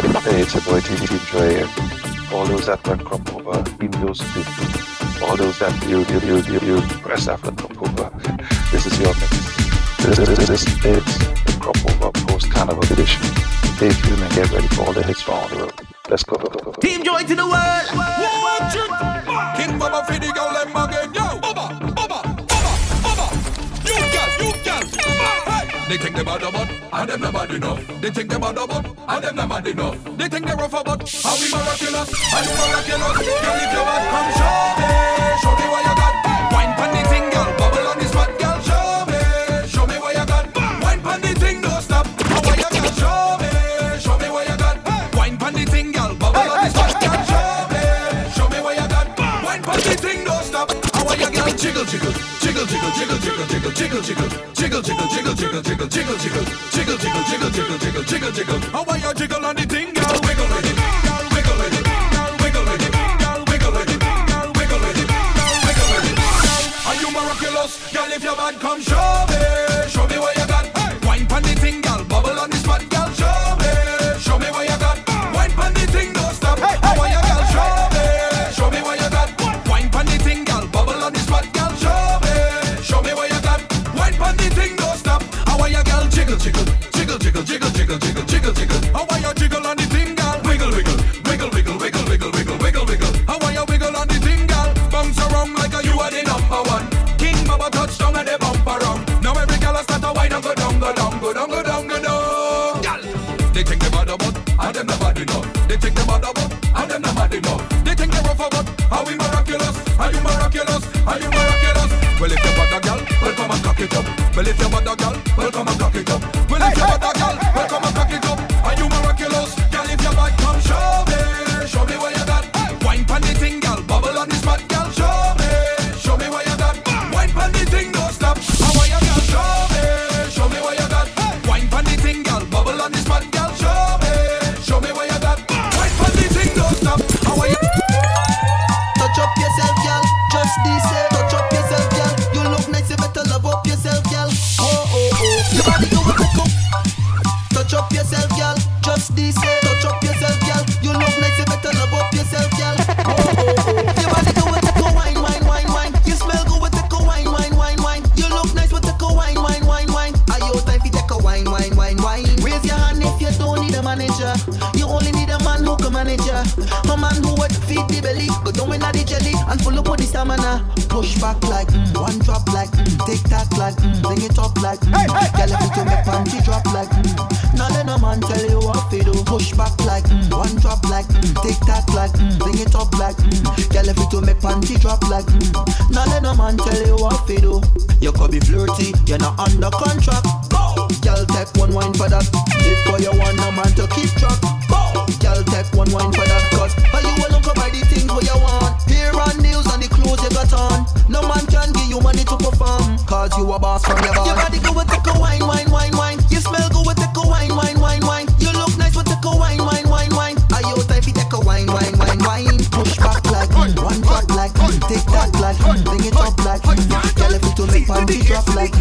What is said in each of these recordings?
Hey, it's your boy TeamJoy, and all those that want Cropover, team those people. All those that you press after Cropover. This is your message. This is the Cropover post-carnival edition. Stay tuned and get ready for all the hits from all the road. Let's go. TeamJoy to the world! One, two, King Baba Fiddy, go let me get yo! Baba! You can! They think they bad about, and them not bad enough. They think they bad about, and them not bad enough. They think they rough about, and we miraculous, and we miraculous. Girl, if you bad, come show me what you got. Wine pan the thing, girl, bubble on the spot, girl. Show me what you got. Wine pan the thing, don't stop. How what you got? Show me what you got. Wine pan the thing, girl, bubble on the spot, girl. Show me what you got. Wine pan the thing, don't stop. How what you got? Jiggle, jiggle, jiggle, jiggle, jiggle, jiggle, jiggle. Jiggle. How about you jiggle on the thing, girl? Wiggle it, girl. Wiggle it, girl. Wiggle it, girl. Wiggle it, girl. Wiggle it, girl. Wiggle it, girl. Are you miraculous, girl? If you're bad, come show me what you got. Wine pon the thing, girl. Bubble on the spot, girl. Show me what you got. Wine pon the thing, don't stop. How about you, girl? Show me what you got. Wine pon the thing, girl. Bubble on the spot, girl. Show me what you got. Wine pon the thing, don't stop. How about you, girl? Jiggle. Jiggle. How are you jiggle on the thing, girl? Wiggle. How are you wiggle on the thing, girl? Bounce around like a you are the number one. King Baba touch down and they bump around. Now every girl has got a wine and go down. Girl, they think they bad about, and them not bad enough. They think they bad about, and them not bad enough. They think they rough about, are we miraculous? Are you miraculous? Well, if you bad a girl, well come and cock it up. Well, if you bad a girl, well come and cock it up. Well, if you bad a girl, well come and cock it up. Are you miraculous? Girl, if you bad, come show me what you got. Wine pan the thing, girl, bubble on the spot, girl. Show me what you got. Wine pan the thing, don't stop. How are you, girl? Show me what you got. Wine pan the thing, girl, bubble on the spot, girl. Show me what you got. Wine pan the thing, don't stop. How are you? Touch up yourself, girl. Just decent. A man who would feed the belly, go down in the jelly and full up with the stamina. Push back like, one drop like, take that like, bring it up like, Girl, if you make panty drop like, now let a man tell you what to do. Push back like, one drop like, take that like, bring it up like, Girl, if you make panty drop like, now let a man tell you what to do. You could be flirty, you're not under contract. Girl, take one wine for that. If you want a man to keep track. Girl, take one wine for that, cause all you will look up by the things what you want. Hair and nails and the clothes you got on. No man can give you money to perform, cause you a boss from your bar. Your body go with the go wine. You smell go with the go wine. You look nice with the go wine. Are you time for take a wine? Push back like, one drop like, take that like, bring it up like. Girl, if you to make panty drop like,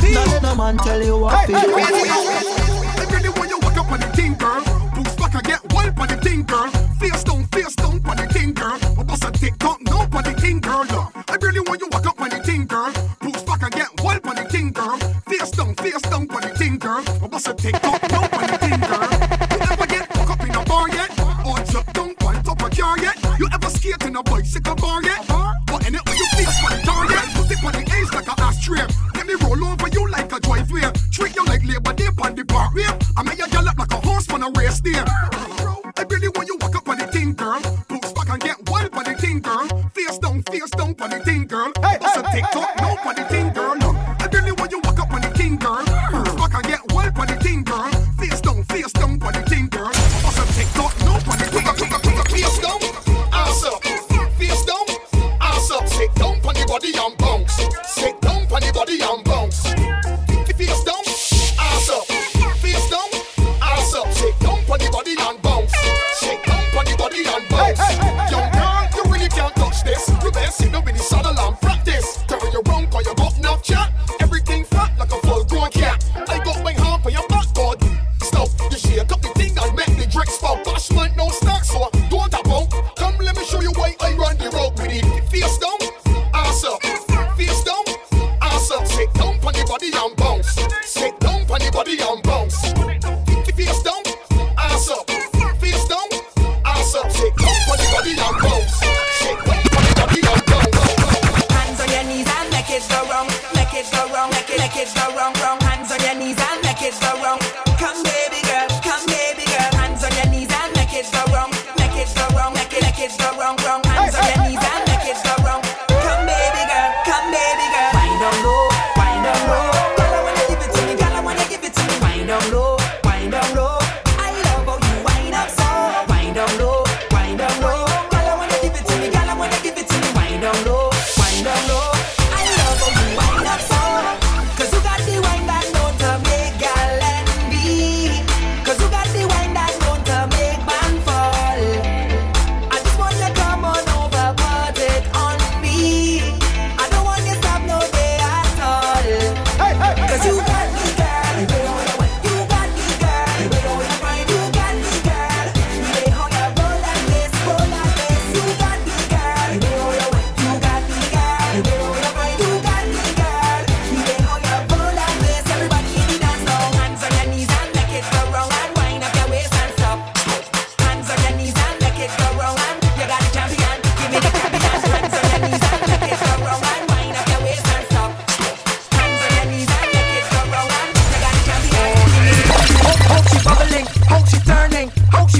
now let no man tell you what to do. Everyone you walk up on the team, girl. I get wild for the thing, girl. Face down for the thing, girl. I bust a dick, don't know for the thing, girl. No. I really want you walk up for the thing, girl. Boost back, I get wild for the thing, girl. Face down for the thing, girl. I bust a dick, don't know for the thing, girl. You ever get walk up in a bar yet? Or jump down on top of a car yet? You ever skate in a bicycle bar yet? But in it when you face for the car yet? Put it on the edge like a ashtray. Let me roll over you like a driveway. Treat you like Labor Day on the parkway. I make you gallop like a horse on a race day. I really want you walk up on the thing, girl. Boots back and get wild on the thing, girl. Face down on the thing, girl. Bust a tick tock, no on the thing, girl. I really want you walk up on the thing, girl. Boots back and get wild on the thing, girl. Face down on the thing, girl. Bust a tick tock, no on the thing, girl. Face down, ass up. Sit down on the body and bounce. Sit down on the body and bounce. Face down, ass up. Face down, ass up. Shake down on the body and bounce. Shake down on the body and bounce. Young girl, you really can't touch this. You better sit down in the saddle and practice. Turn you wrong, cause you got no chat.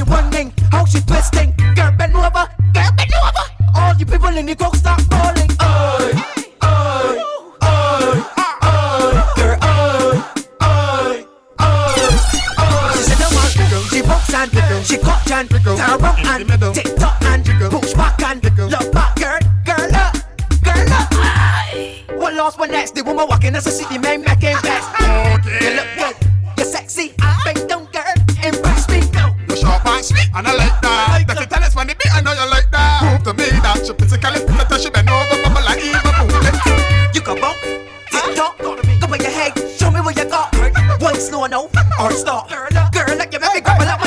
you wondering how she twisting. Girl, bend over, girl, bend over. All you people in the coke stop rolling. She said the man, she box and pickle, she cock and pickle, turn rock and middle, tick tock and pickle, push back and pickle, look back, girl, girl up, girl up. One lost, one next, the woman walking as a city man back in fast. You look good, you're sexy, bang down, girl, impress me. You're sharp and sweet, and I like that. I like that. She tell us when the beat, I know you like that. Prove to me that she physically fit until she bend over, bubble like evil bullet. You can bump, tick-tock, go with your head, show me what you got. One slow no, or stop. Girl, like you make me grumble up.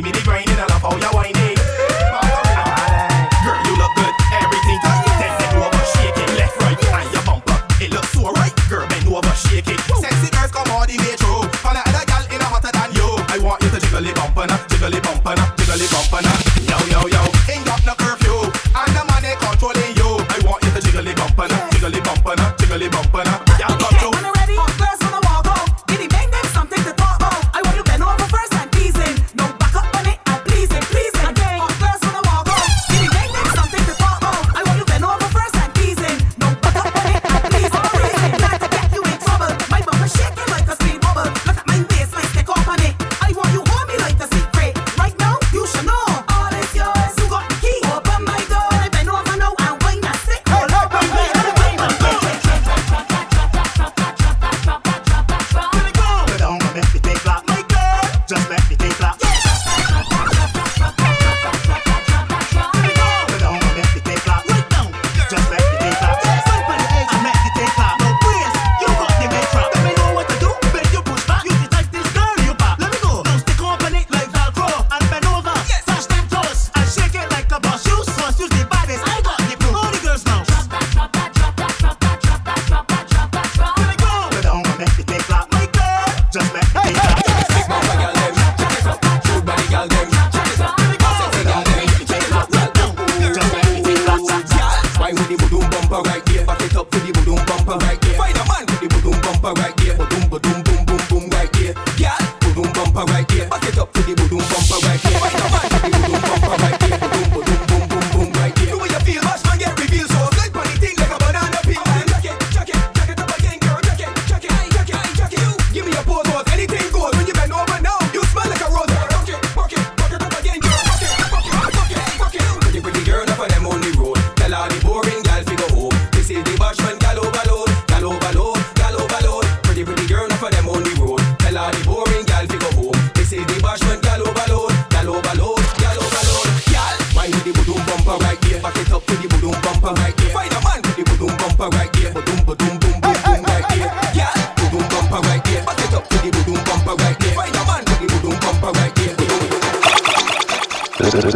Give me the grain and I love how you whine it. Girl, you look good, everything tight. Bend over, shake it, left, right, and your bumper, it looks so right. Girl, bend over, shake it. Sexy girls come all the way through. Find another girl in a hotter than you. I want you to jiggle it, bump and up, jiggle it, bump and up, jiggle it, bump and up. Yo, yo, yo, ain't got no curfew, and the money controlling you. I want you to jiggle it, bump and up, jiggle it, bump and up, jiggle it, bump and up.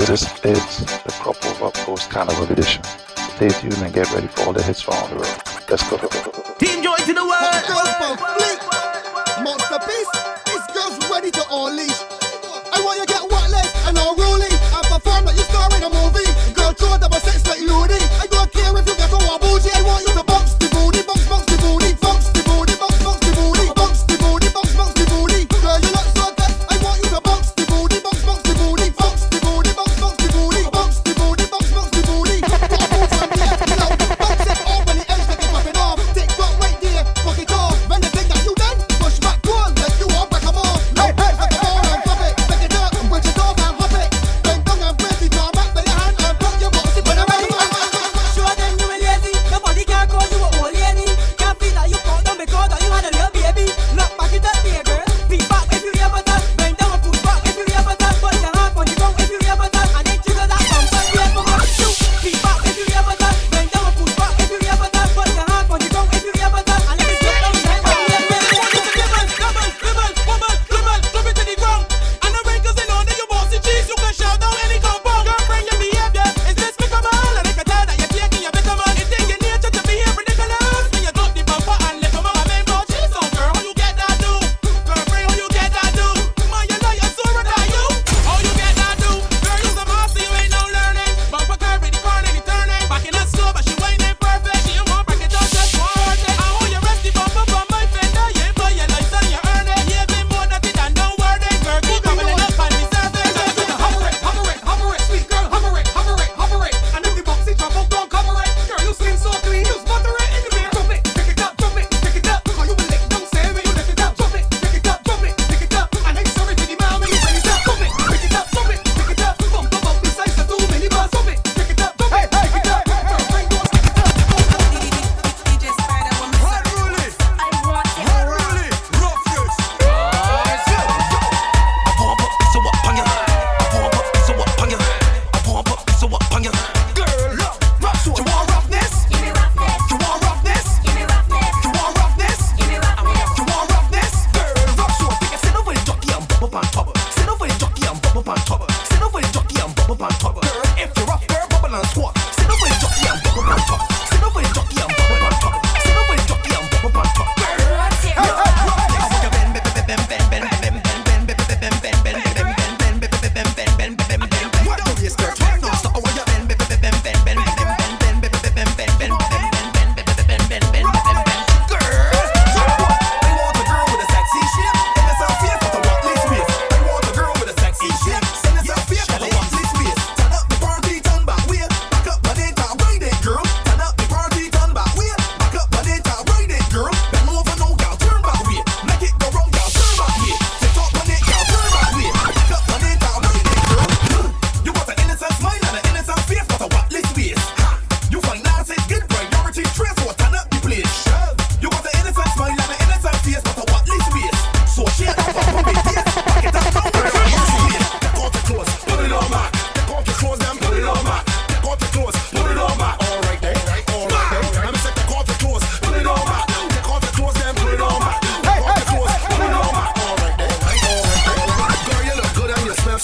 This is the Cropover post-carnival edition. Stay tuned and get ready for all the hits from all the world. Let's go. TeamJoy to the world! Monster Beast, this girl's ready to unleash. I want you to get witless and unruly and perform like you star in a movie. Girl, throw double sex like Looney. I don't care if you get a wabuji. I want you to bounce the booty, bounce, bounce the booty, bounce the booty, bounce, bounce the booty, bounce the booty, bounce, bounce the booty. Girl, you look so good. I want you to bounce the booty, bounce, bounce the booty, bounce. When the thing that you done, push back, pull, let you all back, come on. No, hey, hey, hey, hey, hey, hey.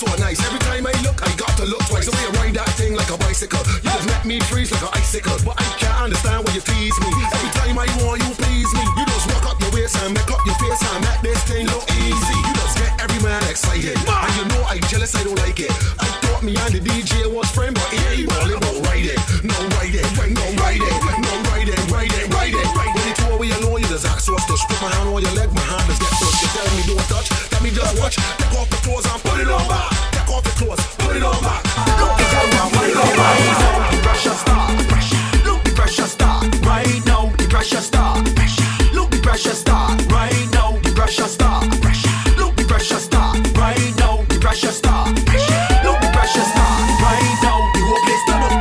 so nice. Every time I look, I got to look twice. The way I ride that thing like a bicycle. You have met me freeze like an icicle. But I can't understand why you tease me. Every time I want you, please me. You just walk up your waist and make up your face and make this thing look easy. You just get every man excited. And you know I'm jealous, I don't like it. I thought me and the DJ was friend, but yeah, he all about riding. No riding, no riding, no riding, riding, riding. When you throw away alone, you just act so to put my hand on your leg, my hand is get pushed. You tell me don't touch, let me just watch. Take off the clothes and put it on back. Take off the clothes, put it on back. Look the pressure, put it on back. The pressure start, pressure. Look the pressure start, right now. The pressure start, pressure. Look the pressure start, right now. The pressure start, pressure. Look the pressure start, right now. The pressure start, pressure. Look the pressure start, right now. The whole place done up.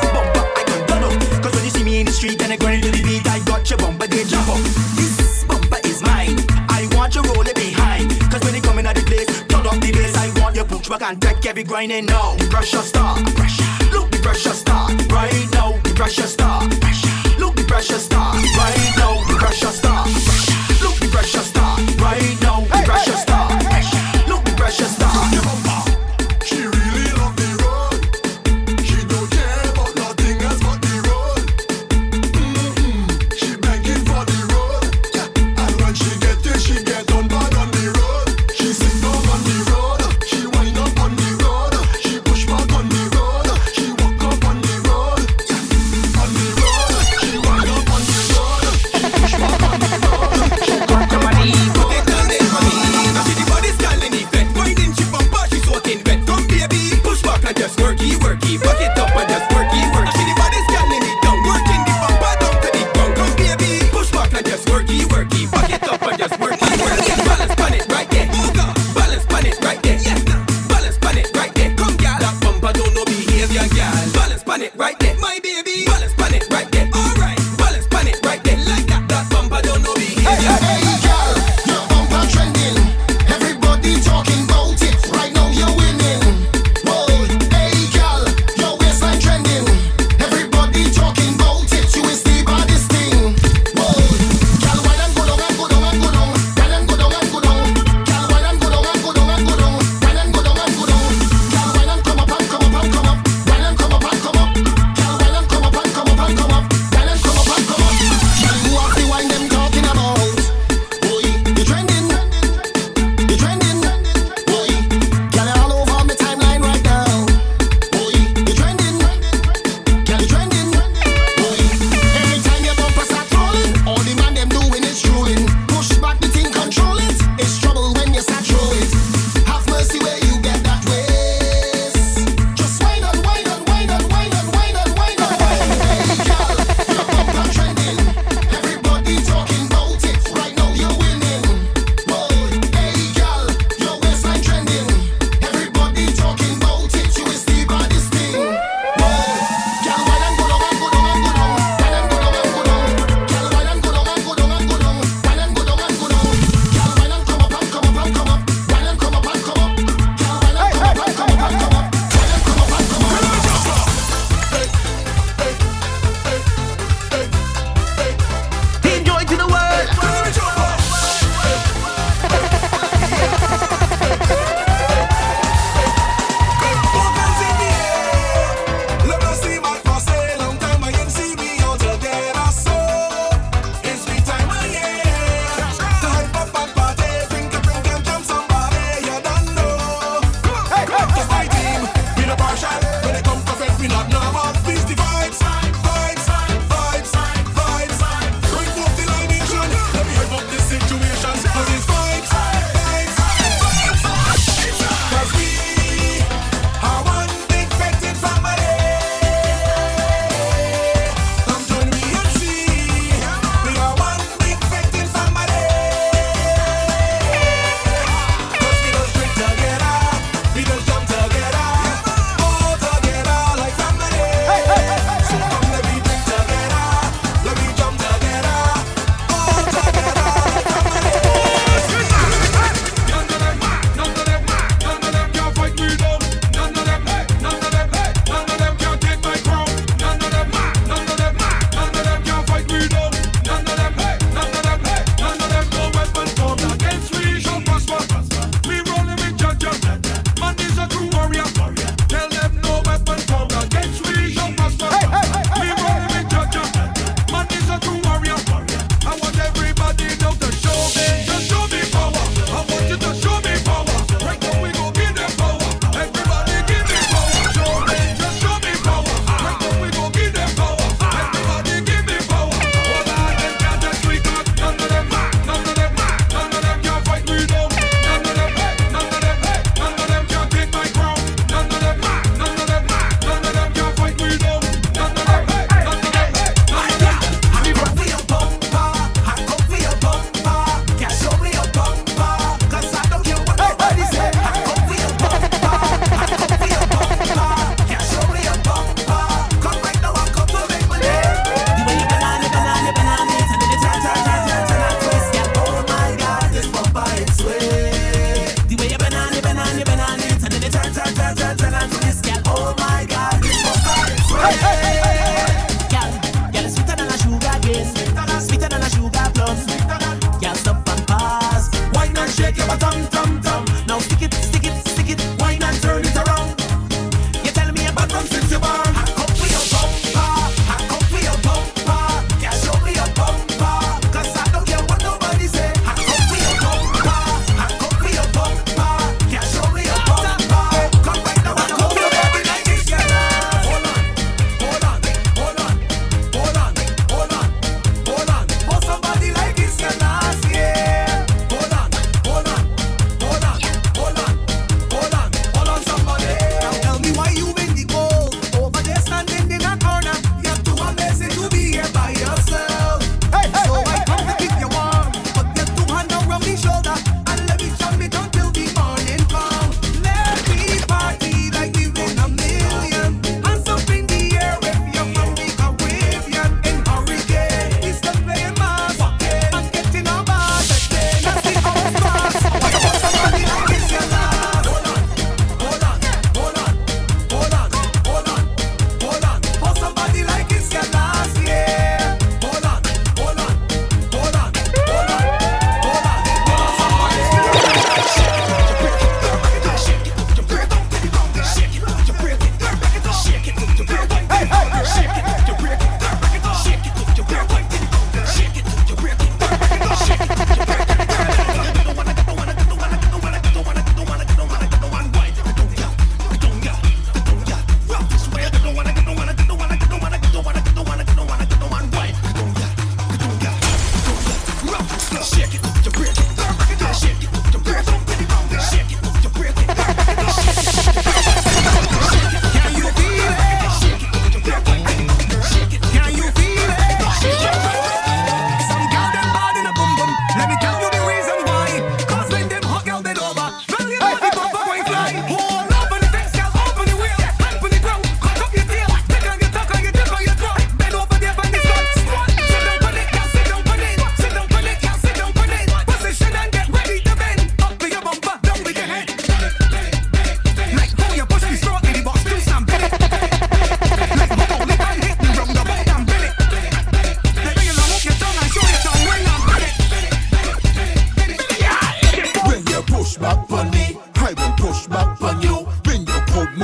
That bumper I can done up. 'Cause when you see me in the street and I grind to the beat, I got your bumper, they jump up. This bumper is mine. I want you roll it behind. 'Cause when you come in at the place, turn up the bass. I want your boots back and take every grinding now. The pressure start, pressure. Look the pressure start, right now. The pressure start, pressure. Look the pressure start, right now. The pressure start, pressure. Look the pressure start, right now. The pressure start, pressure. Look the pressure start. She really love the road. She don't care about nothing else but the road. She begging for the road. Yeah. And when she get there, she get on bad on the road. She sit down on the road. She wind up on the road. She push back on the road. She walk up on the road. Yeah. On the road. She wind up on the road. She push back on the road. She walk up on the road. Put it down there for me. Now see the body's calling effect. Why didn't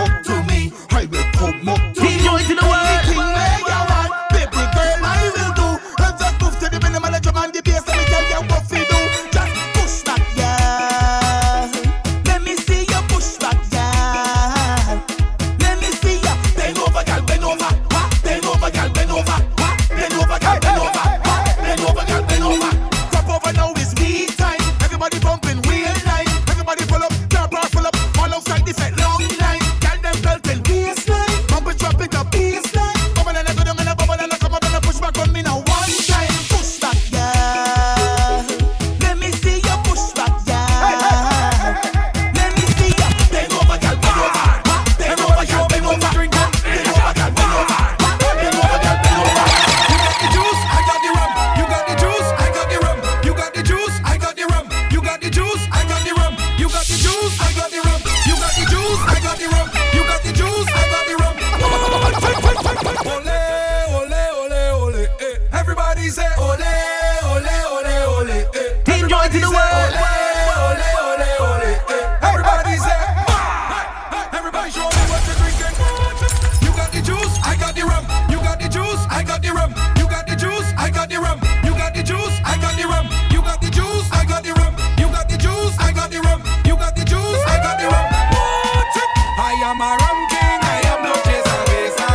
up to me. I will come up to you. TeamJoy in the world. Baby girl, I will do. I've just moved to the minimum and the drum and the bass. Let me tell you what we do. Just push back, yeah. Let me see you push back, yeah. Let me see you. Bend over, girl, bend over. Bend over, girl, bend over. Bend over, girl, bend over. Bend over, girl, bend over. Crop over now, it's me time. Everybody bumping wheel line. Everybody pull up. Outside this long line, tell them girl till baseline. Bump it, drop it up baseline. Bubble and I go down and I bubble and I come up and I push back on me now one time. Push back, yeah. Let me see you push back, yeah. Let me see you. Bend over, girl, bend over. Bend over, girl, bend over. Bend over, girl, bend over. Bend over, girl, bend over. You got the juice, I got the rum. You got the juice, I got the rum. You got the juice, I got the rum. You got the juice, I got the rum. You got the juice, I got the rum. I got the rum, you got the juice, I got the rum. Ole, ole, ole, ole, eh. Everybody say ole, ole, ole, ole, eh. TeamJoy to the world. Ole, ole, ole, eh. Everybody say bah! Everybody show me what you're drinking. You got the juice, I got the rum. You got the juice, I got the rum. You got the juice, I got the rum. You got the juice, I got the rum. You got the juice, I got the rum. You got the juice, I got the rum. You got the juice, I got the rum. I am a rum king, I am no chaser,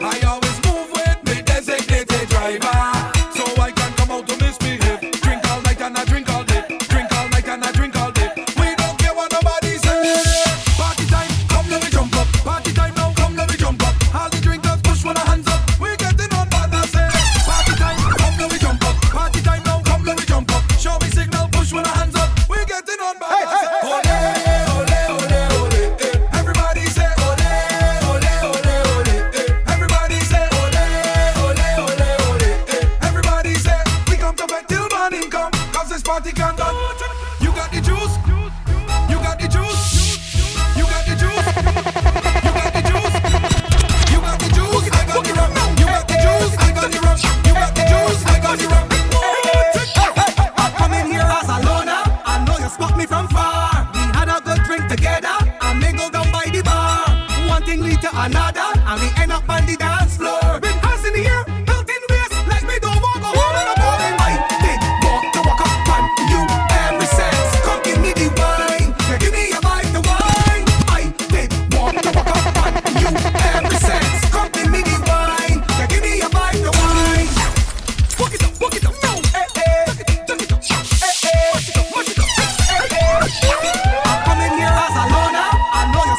I always move with me designated driver, so I can come out to misbehave. Drink all night and I drink all day. Drink all night and I drink all day. We don't care what nobody says. Party time, come let me jump up. Party time now, come let me jump up. All the drinkers push with their hands up. We getting on what I say. Party time, come let me jump up. Party time now, come let me jump up. Show me signal, push with their hands up. We getting on what I say. Hey, hey, hey, hey. Party can't done. You got the juice. You got the juice. You got the juice. You got the juice. You got the juice. I got the rum. You got the juice. I got the rum. You got the juice. I got the rum. I come in here as a loner. I know you spot me from far. We had a good drink together. I mingled down by the bar. One thing lead to another, and we end up on the dance floor. Been passing the year.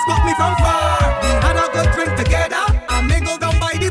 Spot me from far. We had a good drink together. I mingled down by the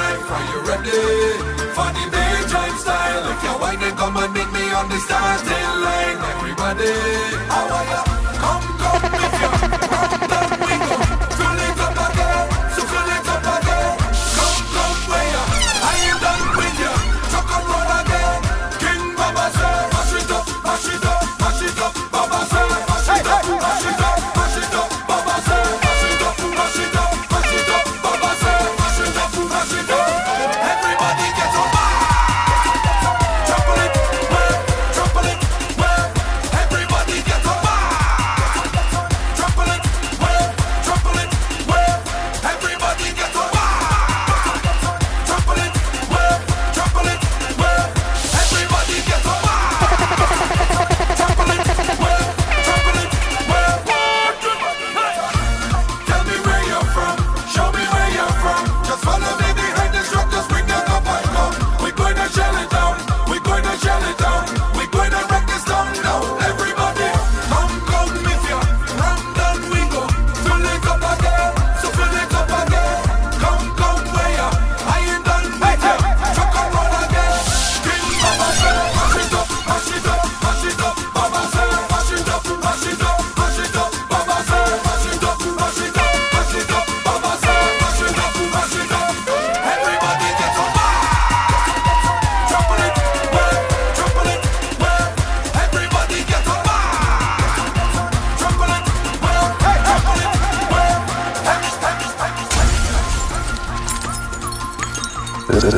time for you ready for the daytime style. If you're whining, come and meet me on the starting line. Everybody, how are ya? Come, come with ya. Round and we go. Fill it up again, so fill it up again. Come, come with ya. I am done with ya. Chuck and roll again. King Baba say, mash it up, mash it up, mash it up. Baba say, mash it up, mash it up, mash it up. Baba say, mash it up, mash it up, mash it up. Baba say, mash it up, mash it up. Everybody get on.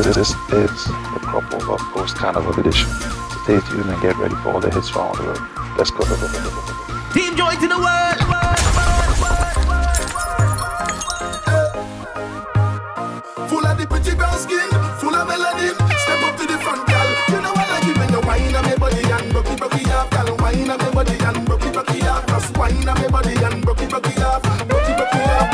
This is the Cropover Post Carnival edition. Stay tuned and get ready for all the hits from all the world. Let's go. Team Joy to the world! Full of the pretty brown skin, full of melanin. Step up to the front, girl. You know I like it when you whine on my body and broke it, broke it off. Girl, whine on my body and broke it, broke it off. Just whine on my body and broke it, broke it off. Broke it, broke it off.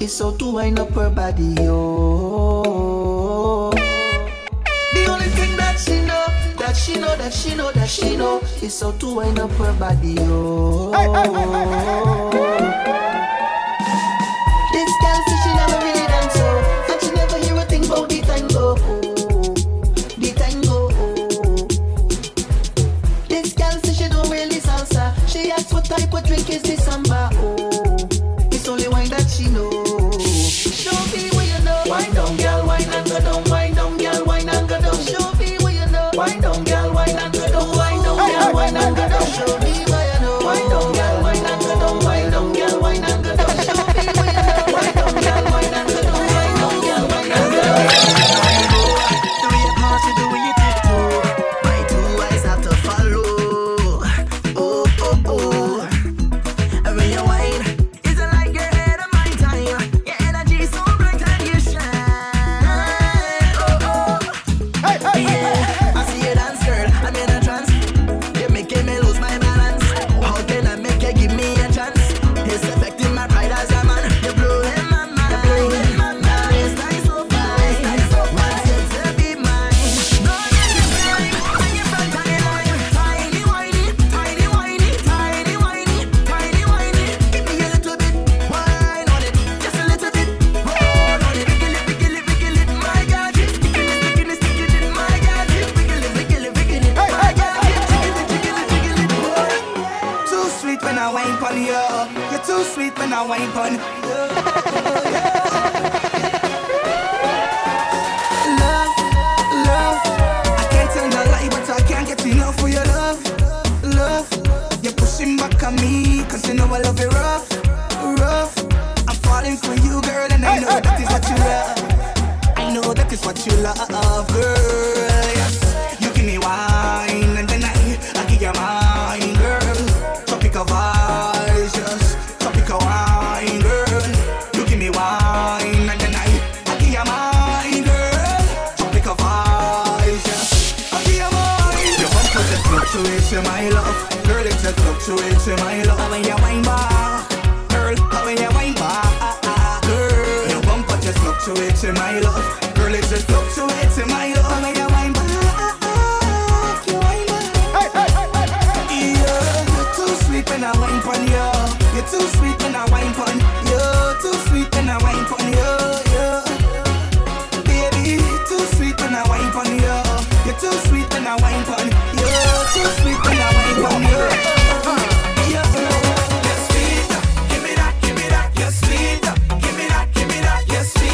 It's so to wind up her body, oh. The only thing that she know, that she know, that she know, that she know, is so to wind up her body, oh. This girl says she never really dance, oh, and she never hear a thing about the tango, oh, the tango, oh. This girl says she don't really salsa, she asks what type of drink is this samba, oh. It's only wine that she knows. Rough, rough. I'm falling for you, girl, and I know that is what you what you love, girl. You give me wine and then I give you mine, girl. Tropical vibes, just tropical wine, girl. You give me wine and then I give you mine, girl. Tropical vibes, just I give you mine. Your bump is a fluctuation, my love. Girl, it's a fluctuation, my love. When you wine back, girl, when you wine back, girl. Your bump is a fluctuation, my love. Girl, it's just up to it to my love. When you wine back, you wine back. You're too sweet when I wine pon you. You're too sweet when I wine pon you. Too sweet when I wine pon you. Baby, too sweet when I wine pon you. You're too sweet when I wine pon you. Too sweet when I wine pon you. You're sweet, give me that, you're sweet. Give me that, you're sweet.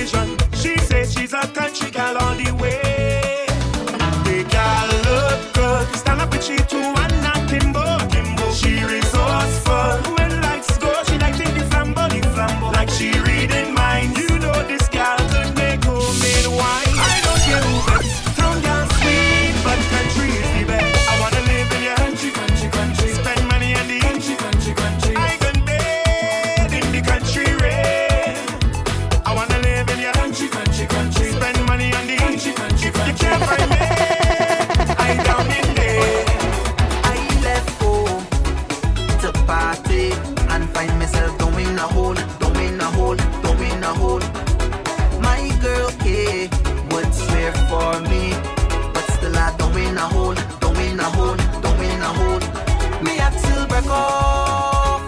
vision. She says she's a country girl on the way. The girl look good, stand up with she too and not Kimbo. Kimbo. She resourceful, when lights go, she like taking flambo, the flambo. Like she reading minds, you know this girl could make homemade wine. I don't care who bets, town girl sweet, but country is the best. I wanna live in your country, country, country. Spend money in the country, country, country. I can bathe in the country rain. I wanna live in your country, country, country. Spend money on the country, country, country. You can't find me, I down in there. I left home to party and find myself doing a hole, doing a hole, doing a hole. My girl A would swear for me, but still I don't win a hole, don't win a hole, don't win a hole. Me at Silver Cup,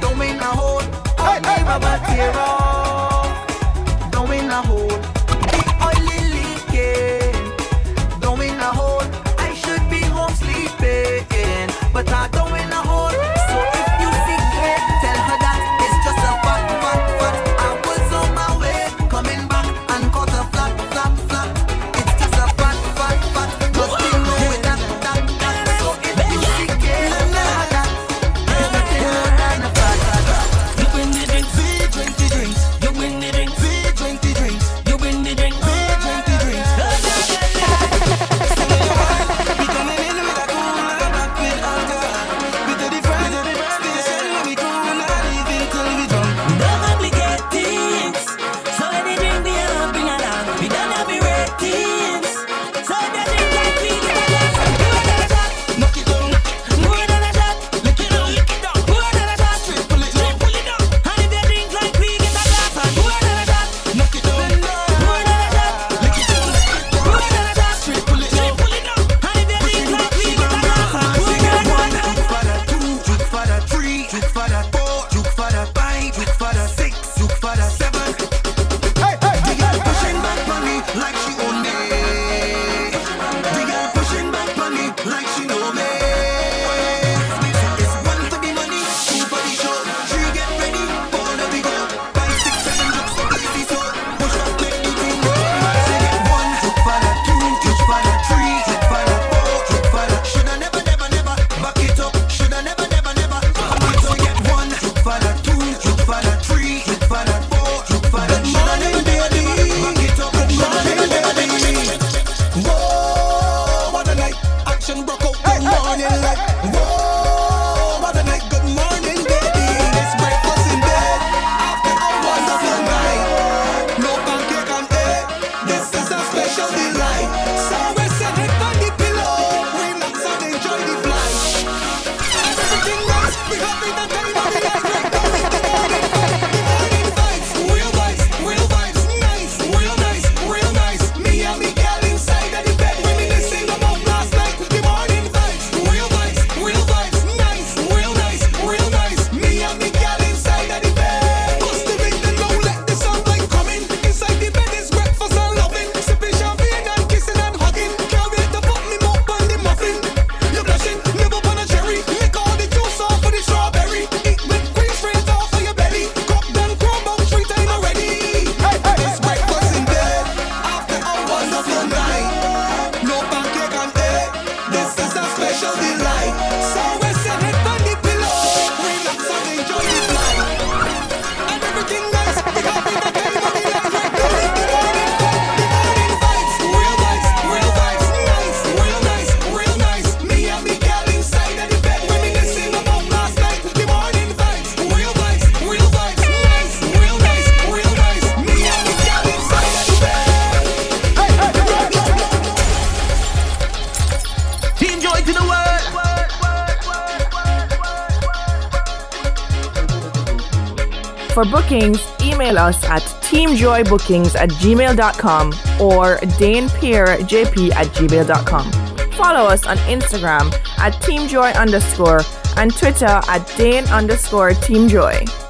don't win a hole. Hey, hey, Baba tear off, don't win a hole. The oily leaking, don't win a hole. I should be home sleeping, but I don't win a hole. So if you see her, tell her that it's just a fat, fat, fat. I was on my way, coming back and caught a flap, flap, flap. It's just a fat, fat, fat. Nothing wrong with that, that, that. So if you see her, tell her that there's nothing more than a fat, fat, fat. You win the drink, see 20 drinks. You win the drink, see 20 drinks. You win the drink, see 20 drinks. We coming in with a cool and back with alcohol. We do the friend, station when we cool and leaving till we drunk. No complicate things. So any drink we have, bring along. We don't have the ratings. So the drink that we get along. More than a shot, knock it down. More than a shot, lick it down. More than a shot, pull it down. And if you drink like we get a glass, and more than a shot, knock it down. More than a shot, lick it down. More than a shot, pull it down. And if you drink like we get a glass, and more than a shot. Juke for that, two, juke for that, three, juke for that, four, juke for that, five, juke for that, six, juke for that, seven. The girl pushing back money like she own me. The girl pushing back money like she know me. It's one for the money, two for the show. Three get ready, four let me go. Five, six, seven, just so easy so. Push up, make the thing go. She get one, took for that, two, took for that, three, took for that, four, took for that. Shoulda never, never, never back it up. Shoulda never, never, never back it up. Get one, took for that, two, took for that, three, took for that, four, took for that. Shoulda never, never, never back it up. Shoulda never, never, never. Whoa, what a night! Action broke out. Good morning, light. Whoa, what a night! Good morning, baby. It's breakfast in bed after hours of the night. No pancake and egg. This is a special delight. So we set it on the pillow, relax and enjoy the flight. Everything nice, we have it and everybody likes it. Real vibes, real vibes, nice, real nice, real nice. Me and me girl inside of the bed, reminiscing about last night. The morning vibes, real vibes, real vibes, nice, real nice, real nice. Me and me girl inside of the bed. Bust the rhythm now, let the sunlight come in. Inside the bed is breakfast and loving, sipping champagne and kissing and hugging. Can't wait to put me mouth on the muffin. You're blushing, nib up on a cherry, lick all the juice off of the strawberry. Eat with cream straight off of your belly. Cup down, crumb out, three time already. It's breakfast in bed after hours of the night. No pancake and egg. This is a special delight. So we set it on the pillow, relax and enjoy the flight. And everything nice, we have it and everybody likes it. The morning vibes, real vibes, real vibes, nice, real nice, real nice. Me and me girl inside of the bed, reminiscing about last night. The morning vibes, real vibes, real vibes, nice, real nice, real nice. Me and me girl inside of the bed. Team Joy to the For bookings, email us at TeamJoyBookings@gmail.com or DanePierreJP@gmail.com. Follow us on Instagram at TeamJoy_ and Twitter at Dane_TeamJoy.